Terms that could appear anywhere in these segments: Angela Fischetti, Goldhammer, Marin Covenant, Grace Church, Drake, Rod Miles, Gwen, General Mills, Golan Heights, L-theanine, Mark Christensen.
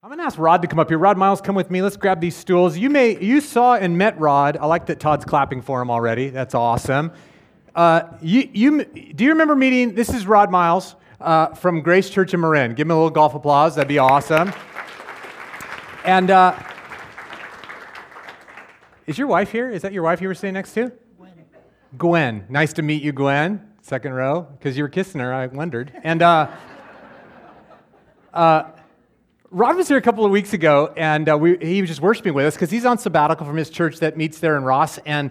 I'm going to ask Rod to come up here. Rod Miles, come with me. Let's grab these stools. You saw and met Rod. I like that Todd's clapping for him already. That's awesome. Do you remember meeting? This is Rod Miles from Grace Church in Marin. Give him a little golf applause. That'd be awesome. And is your wife here? Is that your wife you were sitting next to? Gwen. Nice to meet you, Gwen. Second row, because you were kissing her, I wondered. And Rod was here a couple of weeks ago, and he was just worshiping with us, because he's on sabbatical from his church that meets there in Ross, and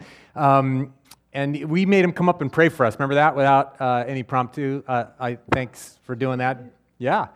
we made him come up and pray for us. Remember that? Without any promptu. Thanks for doing that. Yeah.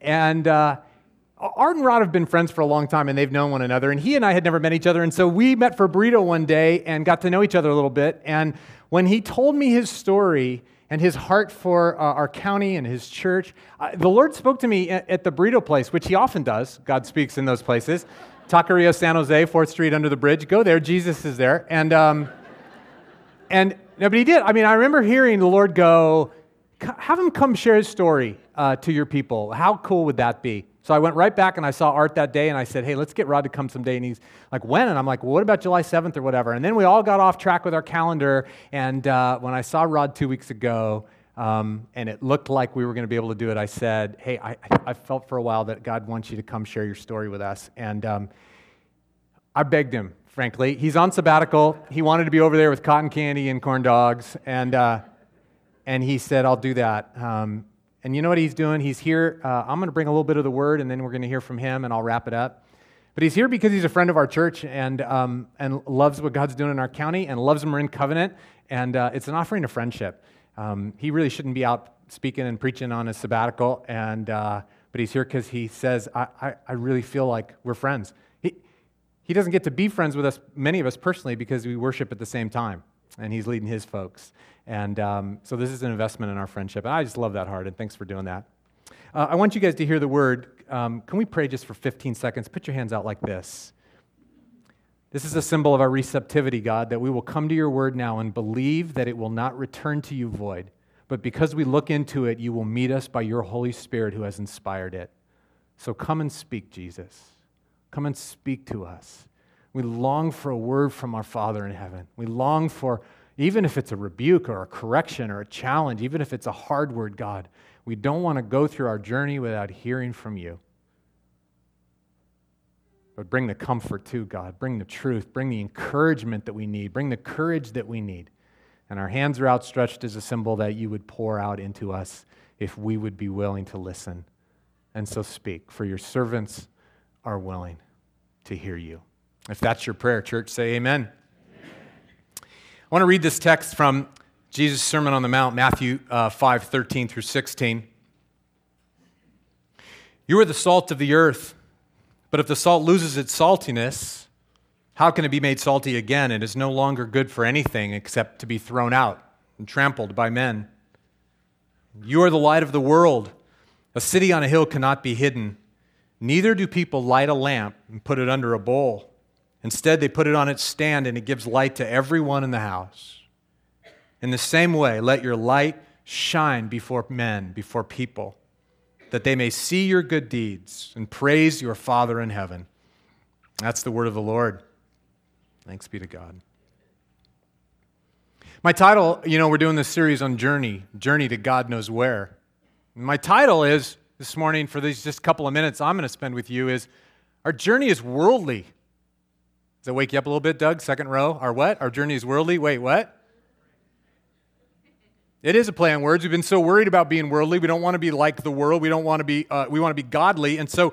And Art and Rod have been friends for a long time, and they've known one another, and he and I had never met each other, and so we met for a burrito one day and got to know each other a little bit, and when he told me his story and his heart for our county and his church, the Lord spoke to me at the burrito place, which he often does. God speaks in those places. Taqueria San Jose, 4th Street under the bridge. Go there. Jesus is there. And no, but he did. I mean, I remember hearing the Lord go, have him come share his story to your people. How cool would that be? So I went right back and I saw Art that day and I said, hey, let's get Rod to come someday. And he's like, when? And I'm like, well, what about July 7th or whatever? And then we all got off track with our calendar. And when I saw Rod 2 weeks ago and it looked like we were going to be able to do it, I said, hey, I felt for a while that God wants you to come share your story with us. And I begged him, frankly. He's on sabbatical. He wanted to be over there with cotton candy and corn dogs. And he said, I'll do that. And you know what he's doing? He's here. I'm going to bring a little bit of the word, and then we're going to hear from him, and I'll wrap it up. But he's here because he's a friend of our church and loves what God's doing in our county and loves Marin Covenant, and it's an offering of friendship. He really shouldn't be out speaking and preaching on his sabbatical, and but he's here because he says, I really feel like we're friends. He doesn't get to be friends with us, many of us personally, because we worship at the same time. And he's leading his folks. And so this is an investment in our friendship. And I just love that heart, and thanks for doing that. I want you guys to hear the word. Can we pray just for 15 seconds? Put your hands out like this. This is a symbol of our receptivity, God, that we will come to your word now and believe that it will not return to you void. But because we look into it, you will meet us by your Holy Spirit who has inspired it. So come and speak, Jesus. Come and speak to us. We long for a word from our Father in heaven. We long for, even if it's a rebuke or a correction or a challenge, even if it's a hard word, God, we don't want to go through our journey without hearing from you. But bring the comfort too, God. Bring the truth. Bring the encouragement that we need. Bring the courage that we need. And our hands are outstretched as a symbol that you would pour out into us if we would be willing to listen. And so speak, for your servants are willing to hear you. If that's your prayer, church, say amen. Amen. I want to read this text from Jesus' Sermon on the Mount, Matthew 5:13 through 16. You are the salt of the earth, but if the salt loses its saltiness, how can it be made salty again? It is no longer good for anything except to be thrown out and trampled by men. You are the light of the world. A city on a hill cannot be hidden. Neither do people light a lamp and put it under a bowl. Instead, they put it on its stand, and it gives light to everyone in the house. In the same way, let your light shine before men, before people, that they may see your good deeds and praise your Father in heaven. That's the word of the Lord. Thanks be to God. My title, you know, we're doing this series on Journey to God Knows Where. My title is, this morning, for these just couple of minutes I'm going to spend with you, is our journey is worldly. Does that wake you up a little bit, Doug? Second row. Our what? Our journey is worldly. Wait, what? It is a play on words. We've been so worried about being worldly. We don't want to be like the world. We don't want to be. We want to be godly, and so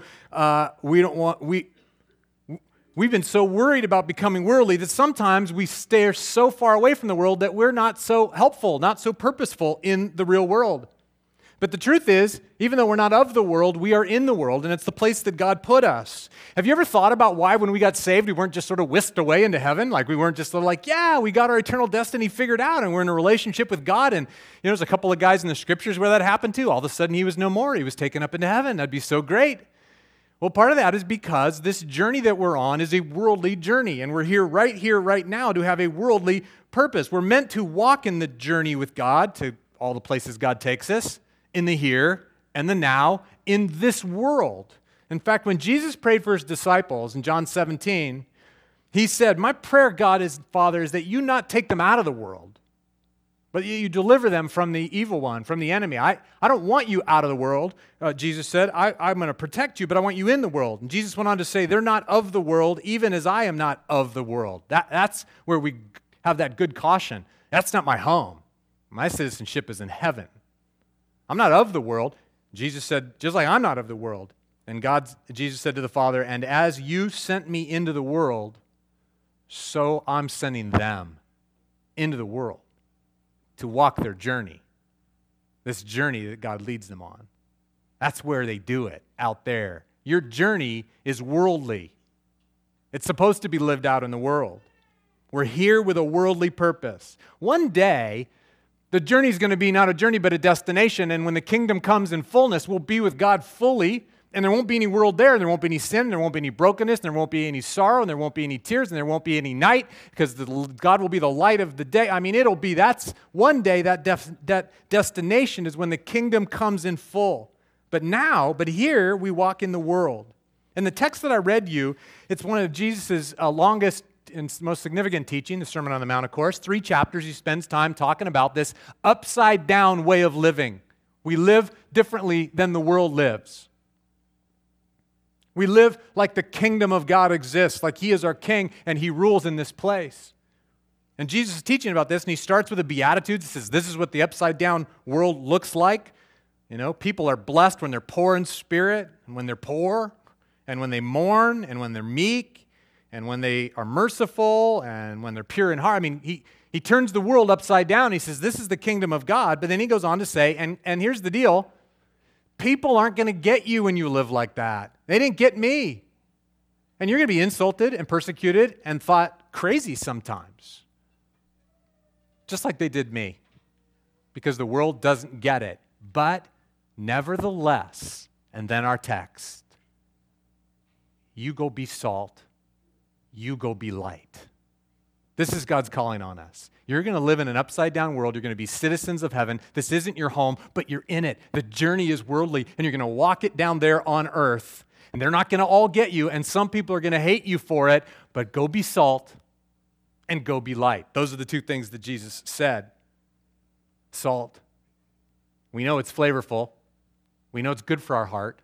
we don't want. We've been so worried about becoming worldly that sometimes we stare so far away from the world that we're not so helpful, not so purposeful in the real world. But the truth is, even though we're not of the world, we are in the world, and it's the place that God put us. Have you ever thought about why when we got saved, we weren't just sort of whisked away into heaven? Like we weren't just sort of like, yeah, we got our eternal destiny figured out, and we're in a relationship with God. And you know, there's a couple of guys in the scriptures where that happened too. All of a sudden, he was no more. He was taken up into heaven. That'd be so great. Well, part of that is because this journey that we're on is a worldly journey, and we're here, right now, to have a worldly purpose. We're meant to walk in the journey with God to all the places God takes us. In the here and the now, in this world. In fact, when Jesus prayed for his disciples in John 17, he said, "My prayer, God, is, Father, is that you not take them out of the world, but you deliver them from the evil one, from the enemy. I don't want you out of the world," Jesus said. I'm going to protect you, but I want you in the world. And Jesus went on to say, "They're not of the world, even as I am not of the world." That's where we have that good caution. That's not my home. My citizenship is in heaven. I'm not of the world. Jesus said, just like I'm not of the world. And Jesus said to the Father, "And as you sent me into the world, so I'm sending them into the world to walk their journey," this journey that God leads them on. That's where they do it, out there. Your journey is worldly. It's supposed to be lived out in the world. We're here with a worldly purpose. One day, the journey is going to be not a journey, but a destination. And when the kingdom comes in fullness, we'll be with God fully. And there won't be any world there. There won't be any sin. There won't be any brokenness. There won't be any sorrow. And there won't be any tears. And there won't be any night, because God will be the light of the day. I mean, that's one day, that destination is when the kingdom comes in full. But here we walk in the world. And the text that I read you, it's one of Jesus' longest and most significant teaching, the Sermon on the Mount, of course. 3 chapters he spends time talking about this upside-down way of living. We live differently than the world lives. We live like the kingdom of God exists, like He is our King and He rules in this place. And Jesus is teaching about this, and He starts with the Beatitudes. He says, this is what the upside-down world looks like. You know, people are blessed when they're poor in spirit, and when they're poor, and when they mourn, and when they're meek, and when they are merciful, and when they're pure in heart. I mean, he turns the world upside down. He says, this is the kingdom of God. But then he goes on to say, and here's the deal, people aren't going to get you when you live like that. They didn't get me. And you're going to be insulted and persecuted and thought crazy sometimes, just like they did me, because the world doesn't get it. But nevertheless, and then our text, you go be salt, you go be light. This is God's calling on us. You're going to live in an upside-down world. You're going to be citizens of heaven. This isn't your home, but you're in it. The journey is worldly, and you're going to walk it down there on earth. And they're not going to all get you, and some people are going to hate you for it, but go be salt and go be light. Those are the two things that Jesus said. Salt. We know it's flavorful. We know it's good for our heart.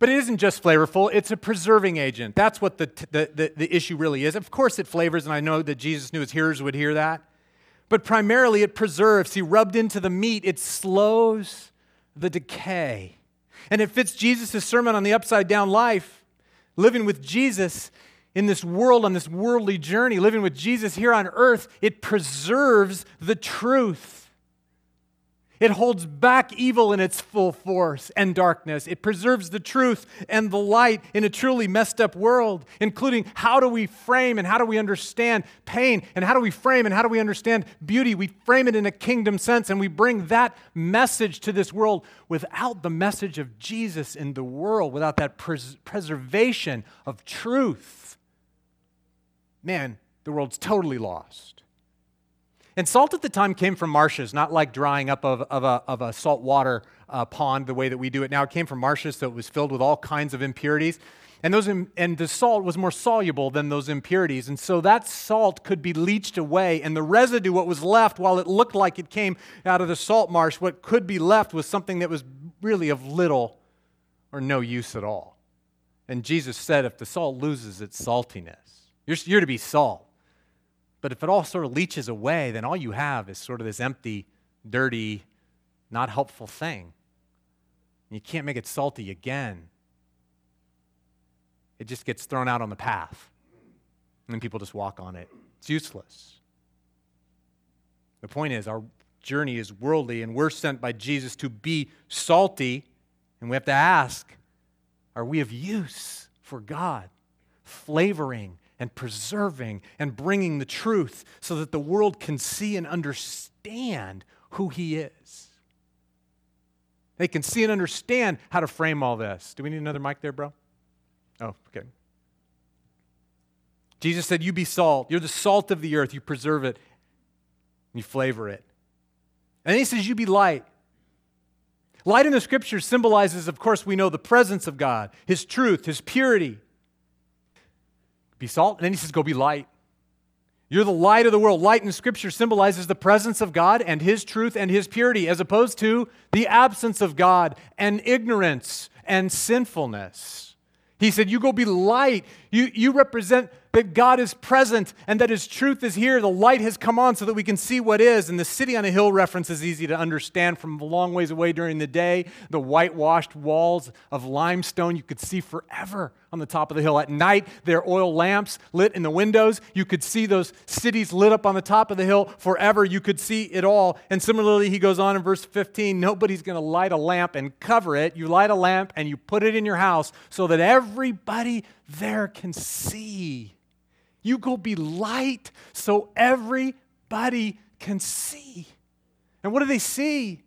But it isn't just flavorful, it's a preserving agent. That's what the issue really is. Of course it flavors, and I know that Jesus knew his hearers would hear that. But primarily it preserves. He rubbed into the meat. It slows the decay. And it fits Jesus' sermon on the upside-down life, living with Jesus in this world, on this worldly journey, living with Jesus here on earth. It preserves the truth. It holds back evil in its full force and darkness. It preserves the truth and the light in a truly messed up world, including how do we frame and how do we understand pain, and how do we frame and how do we understand beauty. We frame it in a kingdom sense, and we bring that message to this world. Without the message of Jesus in the world, without that preservation of truth, man, the world's totally lost. And salt at the time came from marshes, not like drying up of a saltwater pond the way that we do it now. It came from marshes, so it was filled with all kinds of impurities. And the salt was more soluble than those impurities. And so that salt could be leached away, and the residue, what was left, while it looked like it came out of the salt marsh, what could be left was something that was really of little or no use at all. And Jesus said, if the salt loses its saltiness, you're to be salt. But if it all sort of leaches away, then all you have is sort of this empty, dirty, not helpful thing. And you can't make it salty again. It just gets thrown out on the path, and people just walk on it. It's useless. The point is, our journey is worldly, and we're sent by Jesus to be salty, and we have to ask, are we of use for God? Flavoring and preserving and bringing the truth so that the world can see and understand who He is. They can see and understand how to frame all this. Do we need another mic there, bro? Oh, okay. Jesus said, you be salt. You're the salt of the earth. You preserve it. You flavor it. And he says, you be light. Light in the Scriptures symbolizes, of course, we know the presence of God, His truth, His purity. Be salt. And then he says, go be light. You're the light of the world. Light in Scripture symbolizes the presence of God and His truth and His purity, as opposed to the absence of God and ignorance and sinfulness. He said, you go be light. You represent that God is present and that His truth is here. The light has come on so that we can see what is. And the city on a hill reference is easy to understand from a long ways away during the day. The whitewashed walls of limestone you could see forever on the top of the hill. At night, there are oil lamps lit in the windows. You could see those cities lit up on the top of the hill forever. You could see it all. And similarly, he goes on in verse 15, nobody's going to light a lamp and cover it. You light a lamp and you put it in your house so that everybody there can see. You go be light so everybody can see. And what do they see?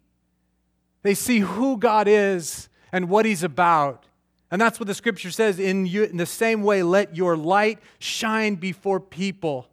They see who God is and what He's about. And that's what the Scripture says, in the same way, let your light shine before people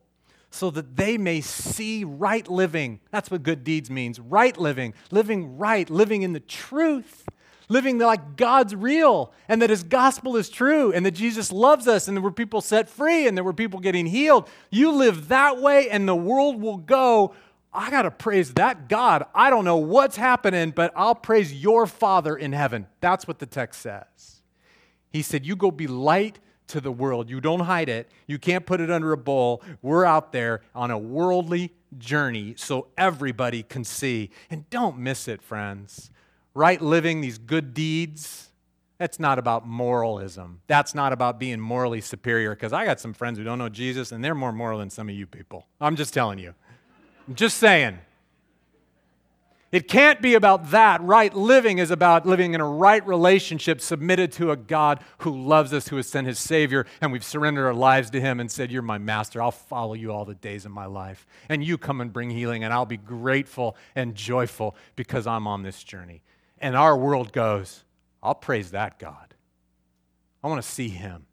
so that they may see right living. That's what good deeds means, right living, living right, living in the truth. Living like God's real and that His gospel is true and that Jesus loves us and there were people set free and there were people getting healed. You live that way and the world will go, I got to praise that God. I don't know what's happening, but I'll praise your Father in heaven. That's what the text says. He said, you go be light to the world. You don't hide it. You can't put it under a bowl. We're out there on a worldly journey so everybody can see. And don't miss it, friends. Right living, these good deeds, that's not about moralism. That's not about being morally superior, because I got some friends who don't know Jesus, and they're more moral than some of you people. I'm just telling you. I'm just saying. It can't be about that. Right living is about living in a right relationship submitted to a God who loves us, who has sent His Savior, and we've surrendered our lives to Him and said, you're my master. I'll follow you all the days of my life. And you come and bring healing, and I'll be grateful and joyful because I'm on this journey. And our world goes, I'll praise that God. I want to see Him.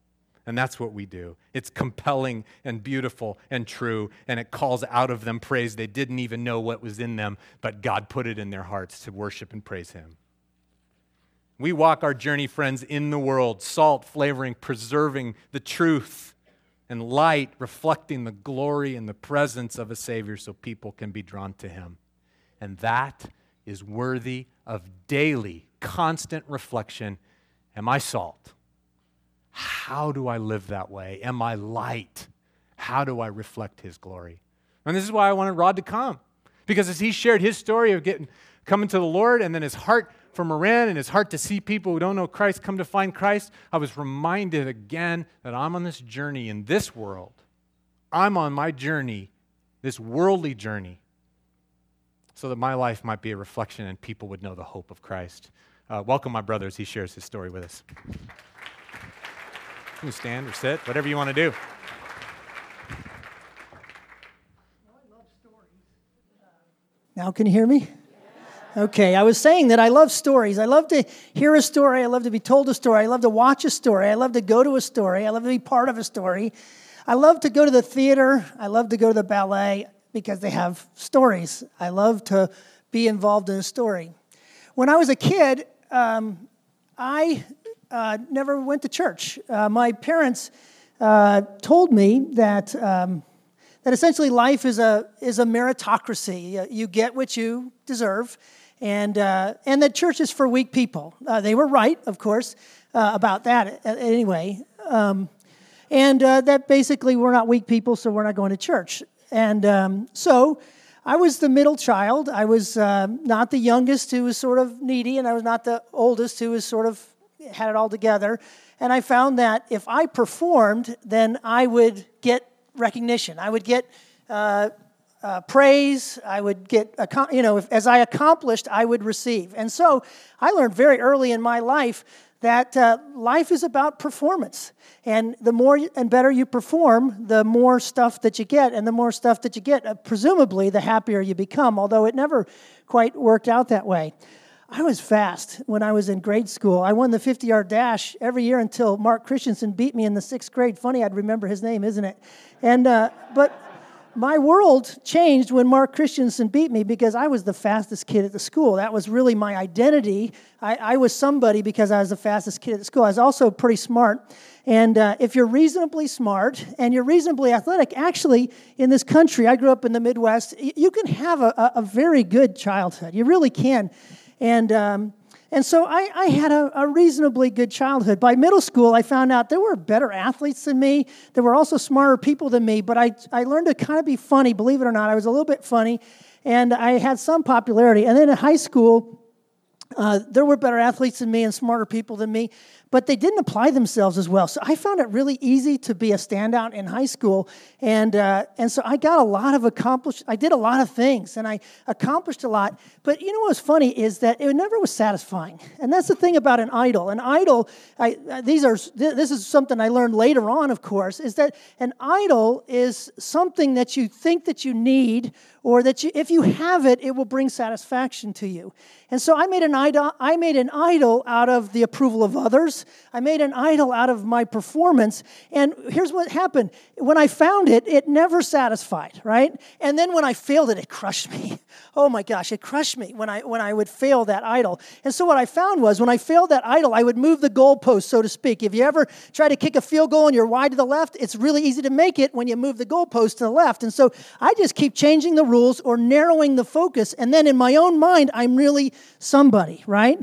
And that's what we do. It's compelling and beautiful and true, and it calls out of them praise. They didn't even know what was in them, but God put it in their hearts to worship and praise Him. We walk our journey, friends, in the world, salt, flavoring, preserving the truth, and light, reflecting the glory and the presence of a Savior so people can be drawn to Him. And that is worthy of daily, constant reflection. Am I salt? How do I live that way? Am I light? How do I reflect His glory? And this is why I wanted Rod to come, because as he shared his story of coming to the Lord and then his heart for Marin and his heart to see people who don't know Christ come to find Christ, I was reminded again that I'm on this journey in this world. I'm on my journey, this worldly journey, so that my life might be a reflection and people would know the hope of Christ. Welcome my brother as he shares his story with us. You can stand or sit, whatever you want to do. Now can you hear me? Okay, I was saying that I love stories. I love to hear a story. I love to be told a story. I love to watch a story. I love to go to a story. I love to be part of a story. I love to go to the theater. I love to go to the ballet, because they have stories. I love to be involved in a story. When I was a kid, I never went to church. My parents told me that essentially life is a meritocracy. You get what you deserve, and that church is for weak people. They were right, of course, about that anyway. And that basically we're not weak people, so we're not going to church. And so I was the middle child. I was not the youngest who was sort of needy, and I was not the oldest who was sort of had it all together. And I found that if I performed, then I would get recognition. I would get praise. I would get, as I accomplished, I would receive. And so I learned very early in my life that life is about performance. And the more and better you perform, the more stuff that you get, and the more stuff that you get, presumably, the happier you become, although it never quite worked out that way. I was fast when I was in grade school. I won the 50-yard dash every year until Mark Christensen beat me in the 6th grade. Funny, I'd remember his name, isn't it? And but my world changed when Mark Christensen beat me because I was the fastest kid at the school. That was really my identity. I was somebody because I was the fastest kid at the school. I was also pretty smart. And if you're reasonably smart and you're reasonably athletic, actually, in this country, I grew up in the Midwest, you can have a very good childhood. You really can. And so I had a reasonably good childhood. By middle school, I found out there were better athletes than me. There were also smarter people than me, but I learned to kind of be funny, believe it or not. I was a little bit funny, and I had some popularity. And then in high school, there were better athletes than me and smarter people than me, but they didn't apply themselves as well. So I found it really easy to be a standout in high school, and so I got a lot of accomplished. I did a lot of things, and I accomplished a lot. But you know what's funny is that it never was satisfying, and that's the thing about an idol. An idol, this is something I learned later on, of course, is that an idol is something that you think that you need, or that you, if you have it, it will bring satisfaction to you. And so I made an idol. I made an idol out of the approval of others. I made an idol out of my performance. And here's what happened. When I found it, it never satisfied, right? And then when I failed it, it crushed me. Oh my gosh, it crushed me when I would fail that idol. And so what I found was when I failed that idol, I would move the goalpost, so to speak. If you ever try to kick a field goal and you're wide to the left, it's really easy to make it when you move the goalpost to the left. And so I just keep changing the rules or narrowing the focus. And then in my own mind, I'm really somebody, right?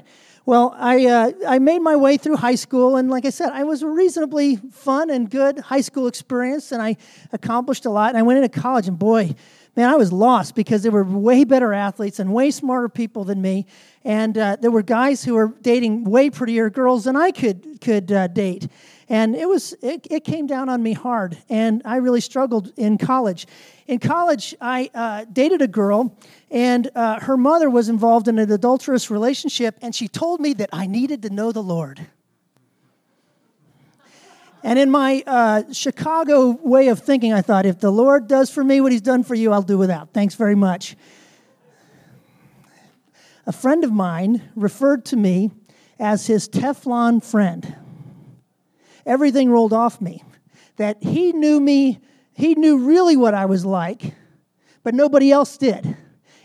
Well, I made my way through high school, and like I said, I was a reasonably fun and good high school experience, and I accomplished a lot. And I went into college, and boy, man, I was lost because there were way better athletes and way smarter people than me, and there were guys who were dating way prettier girls than I could date. And it came down on me hard, and I really struggled in college. In college, I dated a girl, and her mother was involved in an adulterous relationship, and she told me that I needed to know the Lord. And in my Chicago way of thinking, I thought, if the Lord does for me what he's done for you, I'll do without. Thanks very much. A friend of mine referred to me as his Teflon friend. Everything rolled off me, that he knew me, he knew really what I was like, but nobody else did.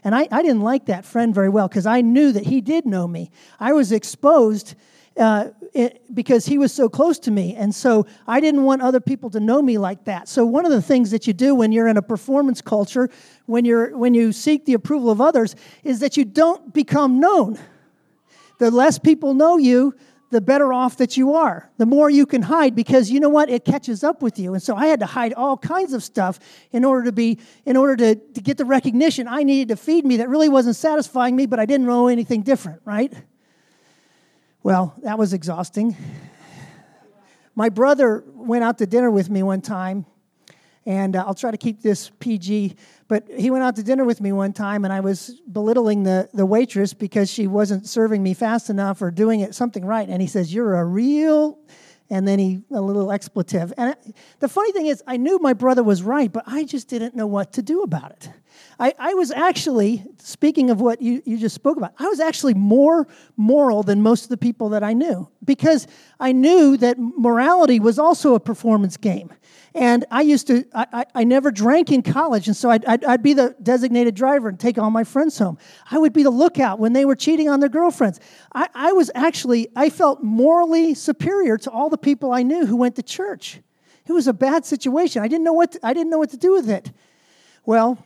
And I didn't like that friend very well because I knew that he did know me. I was exposed because he was so close to me, and so I didn't want other people to know me like that. So one of the things that you do when you're in a performance culture, when you seek the approval of others, is that you don't become known. The less people know you, the better off that you are, the more you can hide, because you know what? It catches up with you. And so I had to hide all kinds of stuff in order to get the recognition I needed to feed me that really wasn't satisfying me, but I didn't know anything different, right? Well, that was exhausting. My brother went out to dinner with me one time, and I'll try to keep this PG, but he went out to dinner with me one time, and I was belittling the waitress because she wasn't serving me fast enough or doing it something right. And he says, "You're a real," and then a little expletive. And the funny thing is, I knew my brother was right, but I just didn't know what to do about it. I was actually, speaking of what you just spoke about, I was actually more moral than most of the people that I knew, because I knew that morality was also a performance game. And I never drank in college, and so I'd be the designated driver and take all my friends home. I would be the lookout when they were cheating on their girlfriends. I felt morally superior to all the people I knew who went to church. It was a bad situation. I didn't know what to do with it. Well,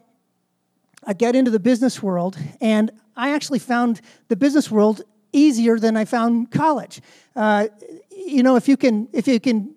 I get into the business world, and I actually found the business world easier than I found college. You know, if you can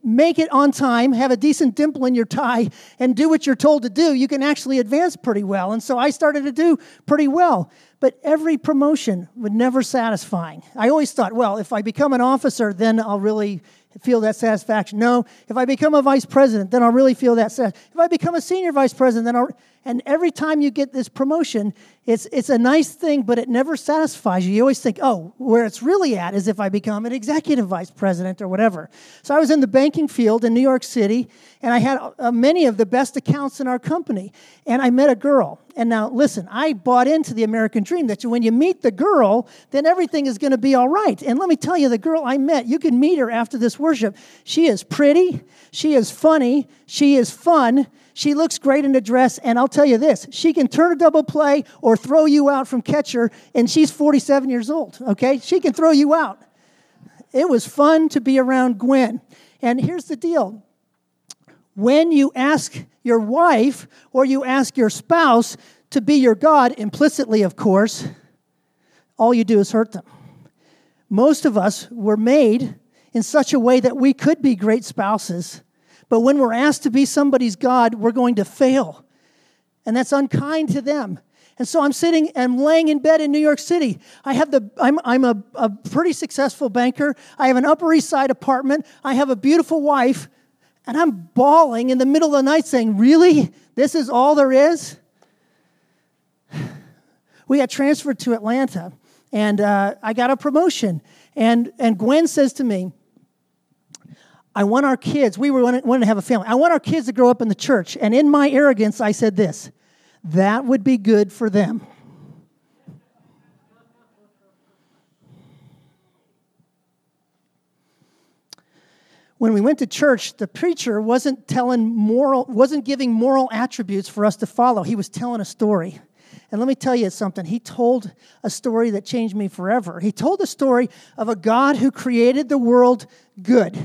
make it on time, have a decent dimple in your tie, and do what you're told to do, you can actually advance pretty well. And so I started to do pretty well. But every promotion was never satisfying. I always thought, well, if I become an officer, then I'll really feel that satisfaction. No, if I become a vice president, then I'll really feel that satisfaction. If I become a senior vice president, then I'll... And every time you get this promotion, it's a nice thing, but it never satisfies you. You always think, oh, where it's really at is if I become an executive vice president or whatever. So I was in the banking field in New York City, and I had many of the best accounts in our company. And I met a girl. And now, listen, I bought into the American dream that when you meet the girl, then everything is going to be all right. And let me tell you, the girl I met, you can meet her after this worship. She is pretty. She is funny. She is fun. She looks great in a dress, and I'll tell you this, she can turn a double play or throw you out from catcher, and she's 47 years old, okay? She can throw you out. It was fun to be around Gwen. And here's the deal. When you ask your wife or you ask your spouse to be your God, implicitly, of course, all you do is hurt them. Most of us were made in such a way that we could be great spouses, but when we're asked to be somebody's God, we're going to fail, and that's unkind to them. And so I'm laying in bed in New York City. I'm a pretty successful banker. I have an Upper East Side apartment. I have a beautiful wife, and I'm bawling in the middle of the night saying, really? This is all there is? We got transferred to Atlanta, and I got a promotion. And Gwen says to me, I want our kids, we wanted to have a family, I want our kids to grow up in the church. And in my arrogance, I said this, that would be good for them. When we went to church, the preacher wasn't giving moral attributes for us to follow. He was telling a story. And let me tell you something. He told a story that changed me forever. He told the story of a God who created the world good.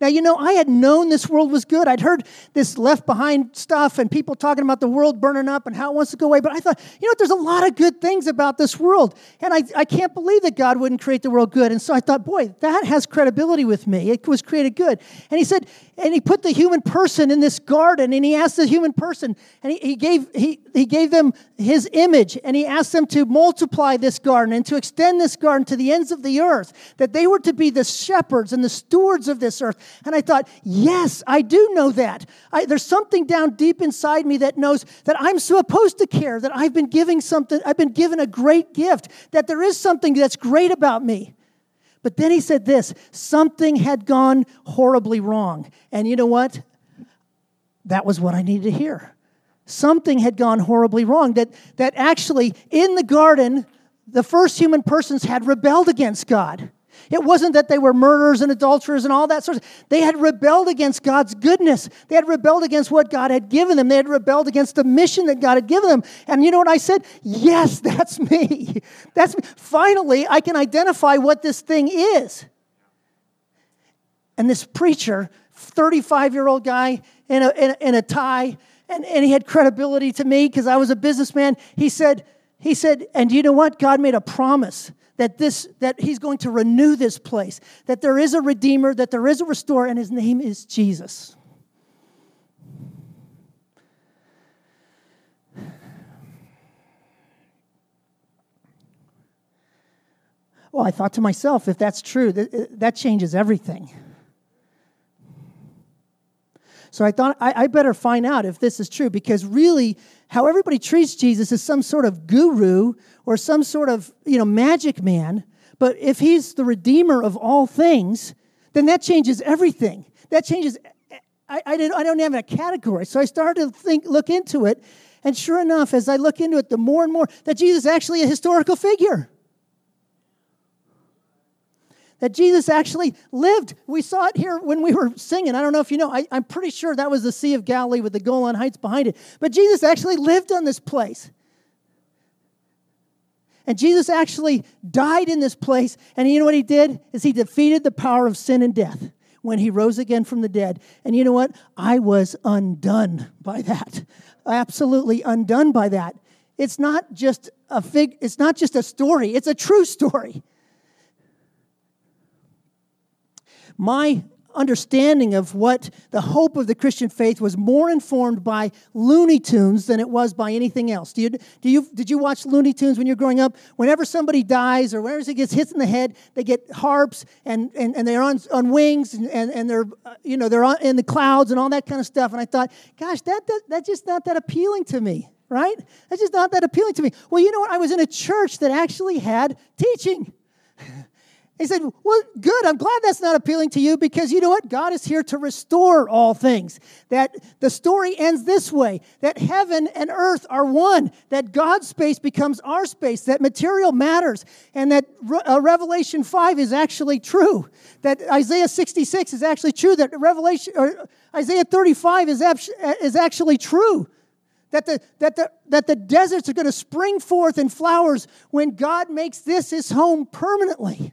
Now, you know, I had known this world was good. I'd heard this Left Behind stuff and people talking about the world burning up and how it wants to go away. But I thought, you know, there's a lot of good things about this world. And I can't believe that God wouldn't create the world good. And so I thought, boy, that has credibility with me. It was created good. And he said, and he put the human person in this garden, and he asked the human person, and he gave them his image, and he asked them to multiply this garden and to extend this garden to the ends of the earth, that they were to be the shepherds and the stewards of this earth. And I thought, yes, I do know that. There's something down deep inside me that knows that I'm supposed to care, that I've been giving something, I've been given a great gift, that there is something that's great about me. But then he said this, something had gone horribly wrong. And you know what? That was what I needed to hear. Something had gone horribly wrong, that actually in the garden, the first human persons had rebelled against God. It wasn't that they were murderers and adulterers and all that sort of thing. They had rebelled against God's goodness. They had rebelled against what God had given them. They had rebelled against the mission that God had given them. And you know what I said? Yes, that's me. That's me. Finally, I can identify what this thing is. And this preacher, 35-year-old guy in a tie, and he had credibility to me because I was a businessman. He said, and you know what? God made a promise that he's going to renew this place, that there is a redeemer, that there is a restorer, and his name is Jesus. Well, I thought to myself, if that's true, that changes everything. So I thought, I better find out if this is true, because really, how everybody treats Jesus is some sort of guru or some sort of, magic man. But if he's the redeemer of all things, then that changes everything. That changes, I don't have a category. So I started to look into it. And sure enough, as I look into it, the more and more that Jesus is actually a historical figure. That Jesus actually lived. We saw it here when we were singing. I don't know if you know. I'm pretty sure that was the Sea of Galilee with the Golan Heights behind it. But Jesus actually lived on this place. And Jesus actually died in this place. And you know what he did? Is he defeated the power of sin and death when he rose again from the dead. And you know what? I was undone by that. Absolutely undone by that. It's not just a it's not just a story. It's a true story. My understanding of what the hope of the Christian faith was more informed by Looney Tunes than it was by anything else. Did you watch Looney Tunes when you were growing up? Whenever somebody dies or whenever it gets hit in the head, they get harps and they're on wings and they're they're in the clouds and all that kind of stuff. And I thought, gosh, that's just not that appealing to me, right? That's just not that appealing to me. Well, you know what? I was in a church that actually had teaching. He said, well, good, I'm glad that's not appealing to you, because you know what? God is here to restore all things. That the story ends this way, that heaven and earth are one, that God's space becomes our space, that material matters, and that Revelation 5 is actually true, that Isaiah 66 is actually true, that Revelation or Isaiah 35 is actually true. That the deserts are going to spring forth in flowers when God makes this his home permanently.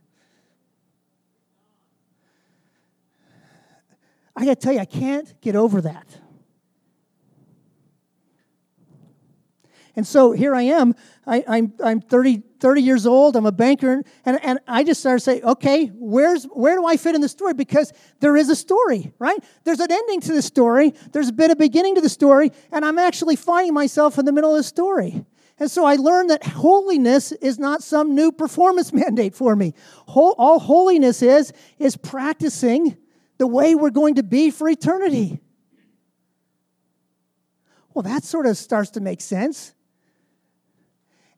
I got to tell you, I can't get over that. And so here I am. I'm 30 years old. I'm a banker. And I just started to say, okay, where do I fit in the story? Because there is a story, right? There's an ending to the story. There's been a beginning to the story. And I'm actually finding myself in the middle of the story. And so I learned that holiness is not some new performance mandate for me. All holiness is practicing the way we're going to be for eternity. Well, that sort of starts to make sense.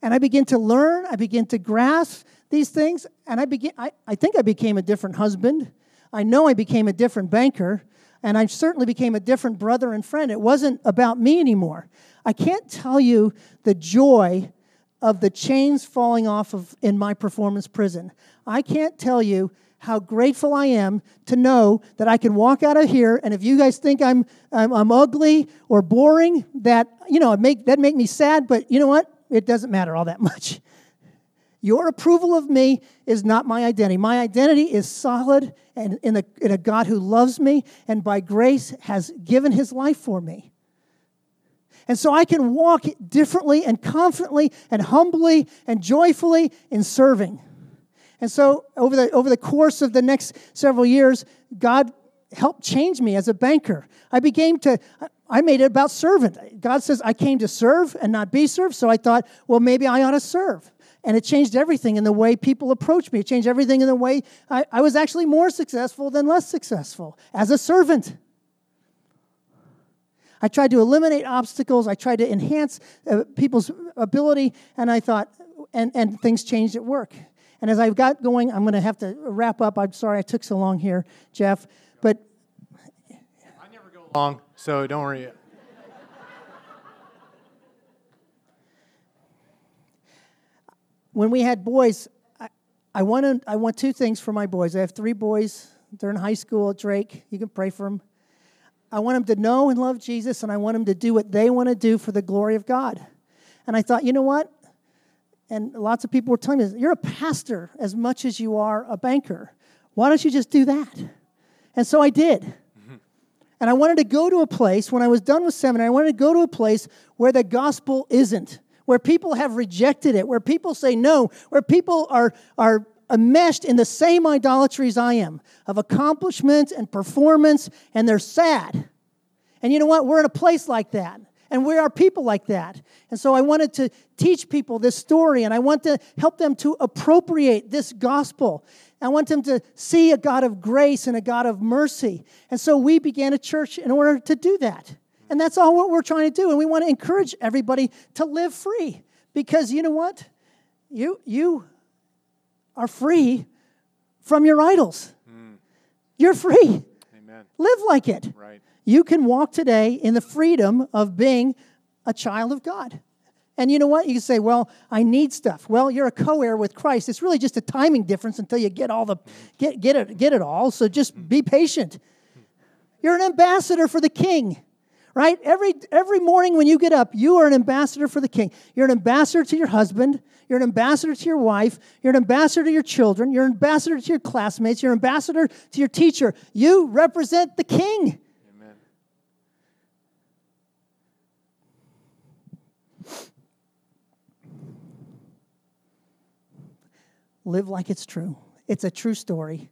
And I begin to learn, I begin to grasp these things, and I think I became a different husband. I know I became a different banker, and I certainly became a different brother and friend. It wasn't about me anymore. I can't tell you the joy of the chains falling off in my performance prison. I can't tell you how grateful I am to know that I can walk out of here, and if you guys think I'm ugly or boring, that you know that make me sad, but you know what? It doesn't matter all that much. Your approval of me is not my identity. My identity is solid and in a God who loves me and by grace has given his life for me. And so I can walk differently and confidently and humbly and joyfully in serving. And so over the course of the next several years, God helped change me as a banker. I made it about servant. God says, I came to serve and not be served. So I thought, well, maybe I ought to serve. And it changed everything in the way people approached me. It changed everything in the way I was actually more successful than less successful as a servant. I tried to eliminate obstacles. I tried to enhance people's ability. And I thought, and things changed at work. And as I've got going, I'm going to have to wrap up. I'm sorry I took so long here, Jeff. But I never go long, so don't worry. When we had boys, I want two things for my boys. I have three boys. They're in high school at Drake. You can pray for them. I want them to know and love Jesus, and I want them to do what they want to do for the glory of God. And I thought, you know what? And lots of people were telling me, you're a pastor as much as you are a banker. Why don't you just do that? And so I did. Mm-hmm. And I wanted to go to a place, when I was done with seminary, I wanted to go to a place where the gospel isn't, where people have rejected it, where people say no, where people are enmeshed in the same idolatries I am, of accomplishment and performance, and they're sad. And you know what? We're in a place like that. And we are people like that. And so I wanted to teach people this story, and I want to help them to appropriate this gospel. I want them to see a God of grace and a God of mercy. And so we began a church in order to do that. And that's all what we're trying to do. And we want to encourage everybody to live free, because you know what? You are free from your idols. Mm. You're free. Amen. Live like it. Right. You can walk today in the freedom of being a child of God. And you know what? You can say, well, I need stuff. Well, you're a co-heir with Christ. It's really just a timing difference until you get all the get it all. So just be patient. You're an ambassador for the King. Right? Every morning when you get up, you are an ambassador for the King. You're an ambassador to your husband. You're an ambassador to your wife. You're an ambassador to your children. You're an ambassador to your classmates. You're an ambassador to your teacher. You represent the King. Live like it's true. It's a true story.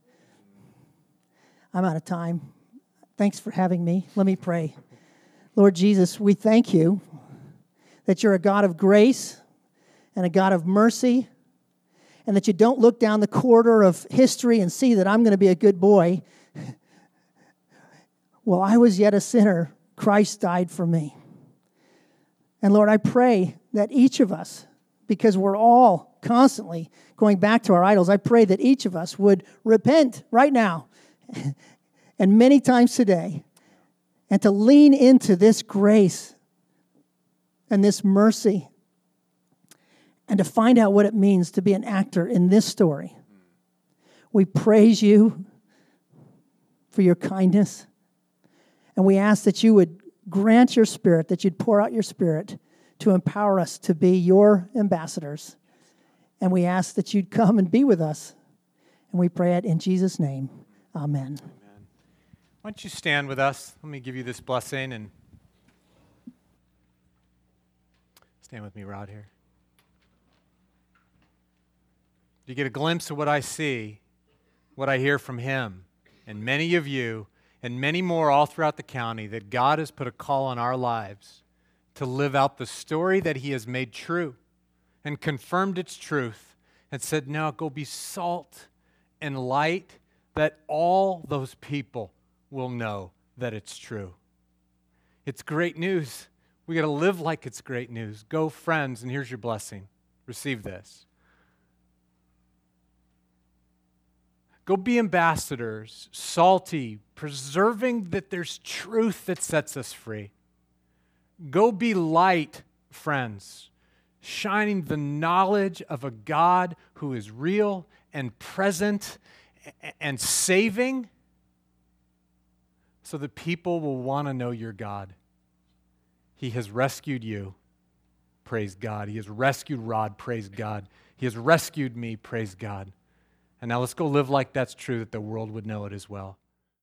I'm out of time. Thanks for having me. Let me pray. Lord Jesus, we thank you that you're a God of grace and a God of mercy, and that you don't look down the corridor of history and see that I'm going to be a good boy. While I was yet a sinner, Christ died for me. And Lord, I pray that each of us, because we're all constantly going back to our idols, I pray that each of us would repent right now and many times today and to lean into this grace and this mercy and to find out what it means to be an actor in this story. We praise you for your kindness, and we ask that you would grant your Spirit, that you'd pour out your Spirit to empower us to be your ambassadors. And we ask that you'd come and be with us. And we pray it in Jesus' name. Amen. Amen. Why don't you stand with us? Let me give you this blessing and stand with me, Rod, here. You get a glimpse of what I see, what I hear from him, and many of you, and many more all throughout the county, that God has put a call on our lives to live out the story that he has made true and confirmed its truth and said, now go be salt and light that all those people will know that it's true. It's great news. We got to live like it's great news. Go, friends, and here's your blessing. Receive this. Go be ambassadors, salty, preserving that there's truth that sets us free. Go be light, friends, shining the knowledge of a God who is real and present and saving so that people will want to know your God. He has rescued you. Praise God. He has rescued Rod. Praise God. He has rescued me. Praise God. And now let's go live like that's true, that the world would know it as well.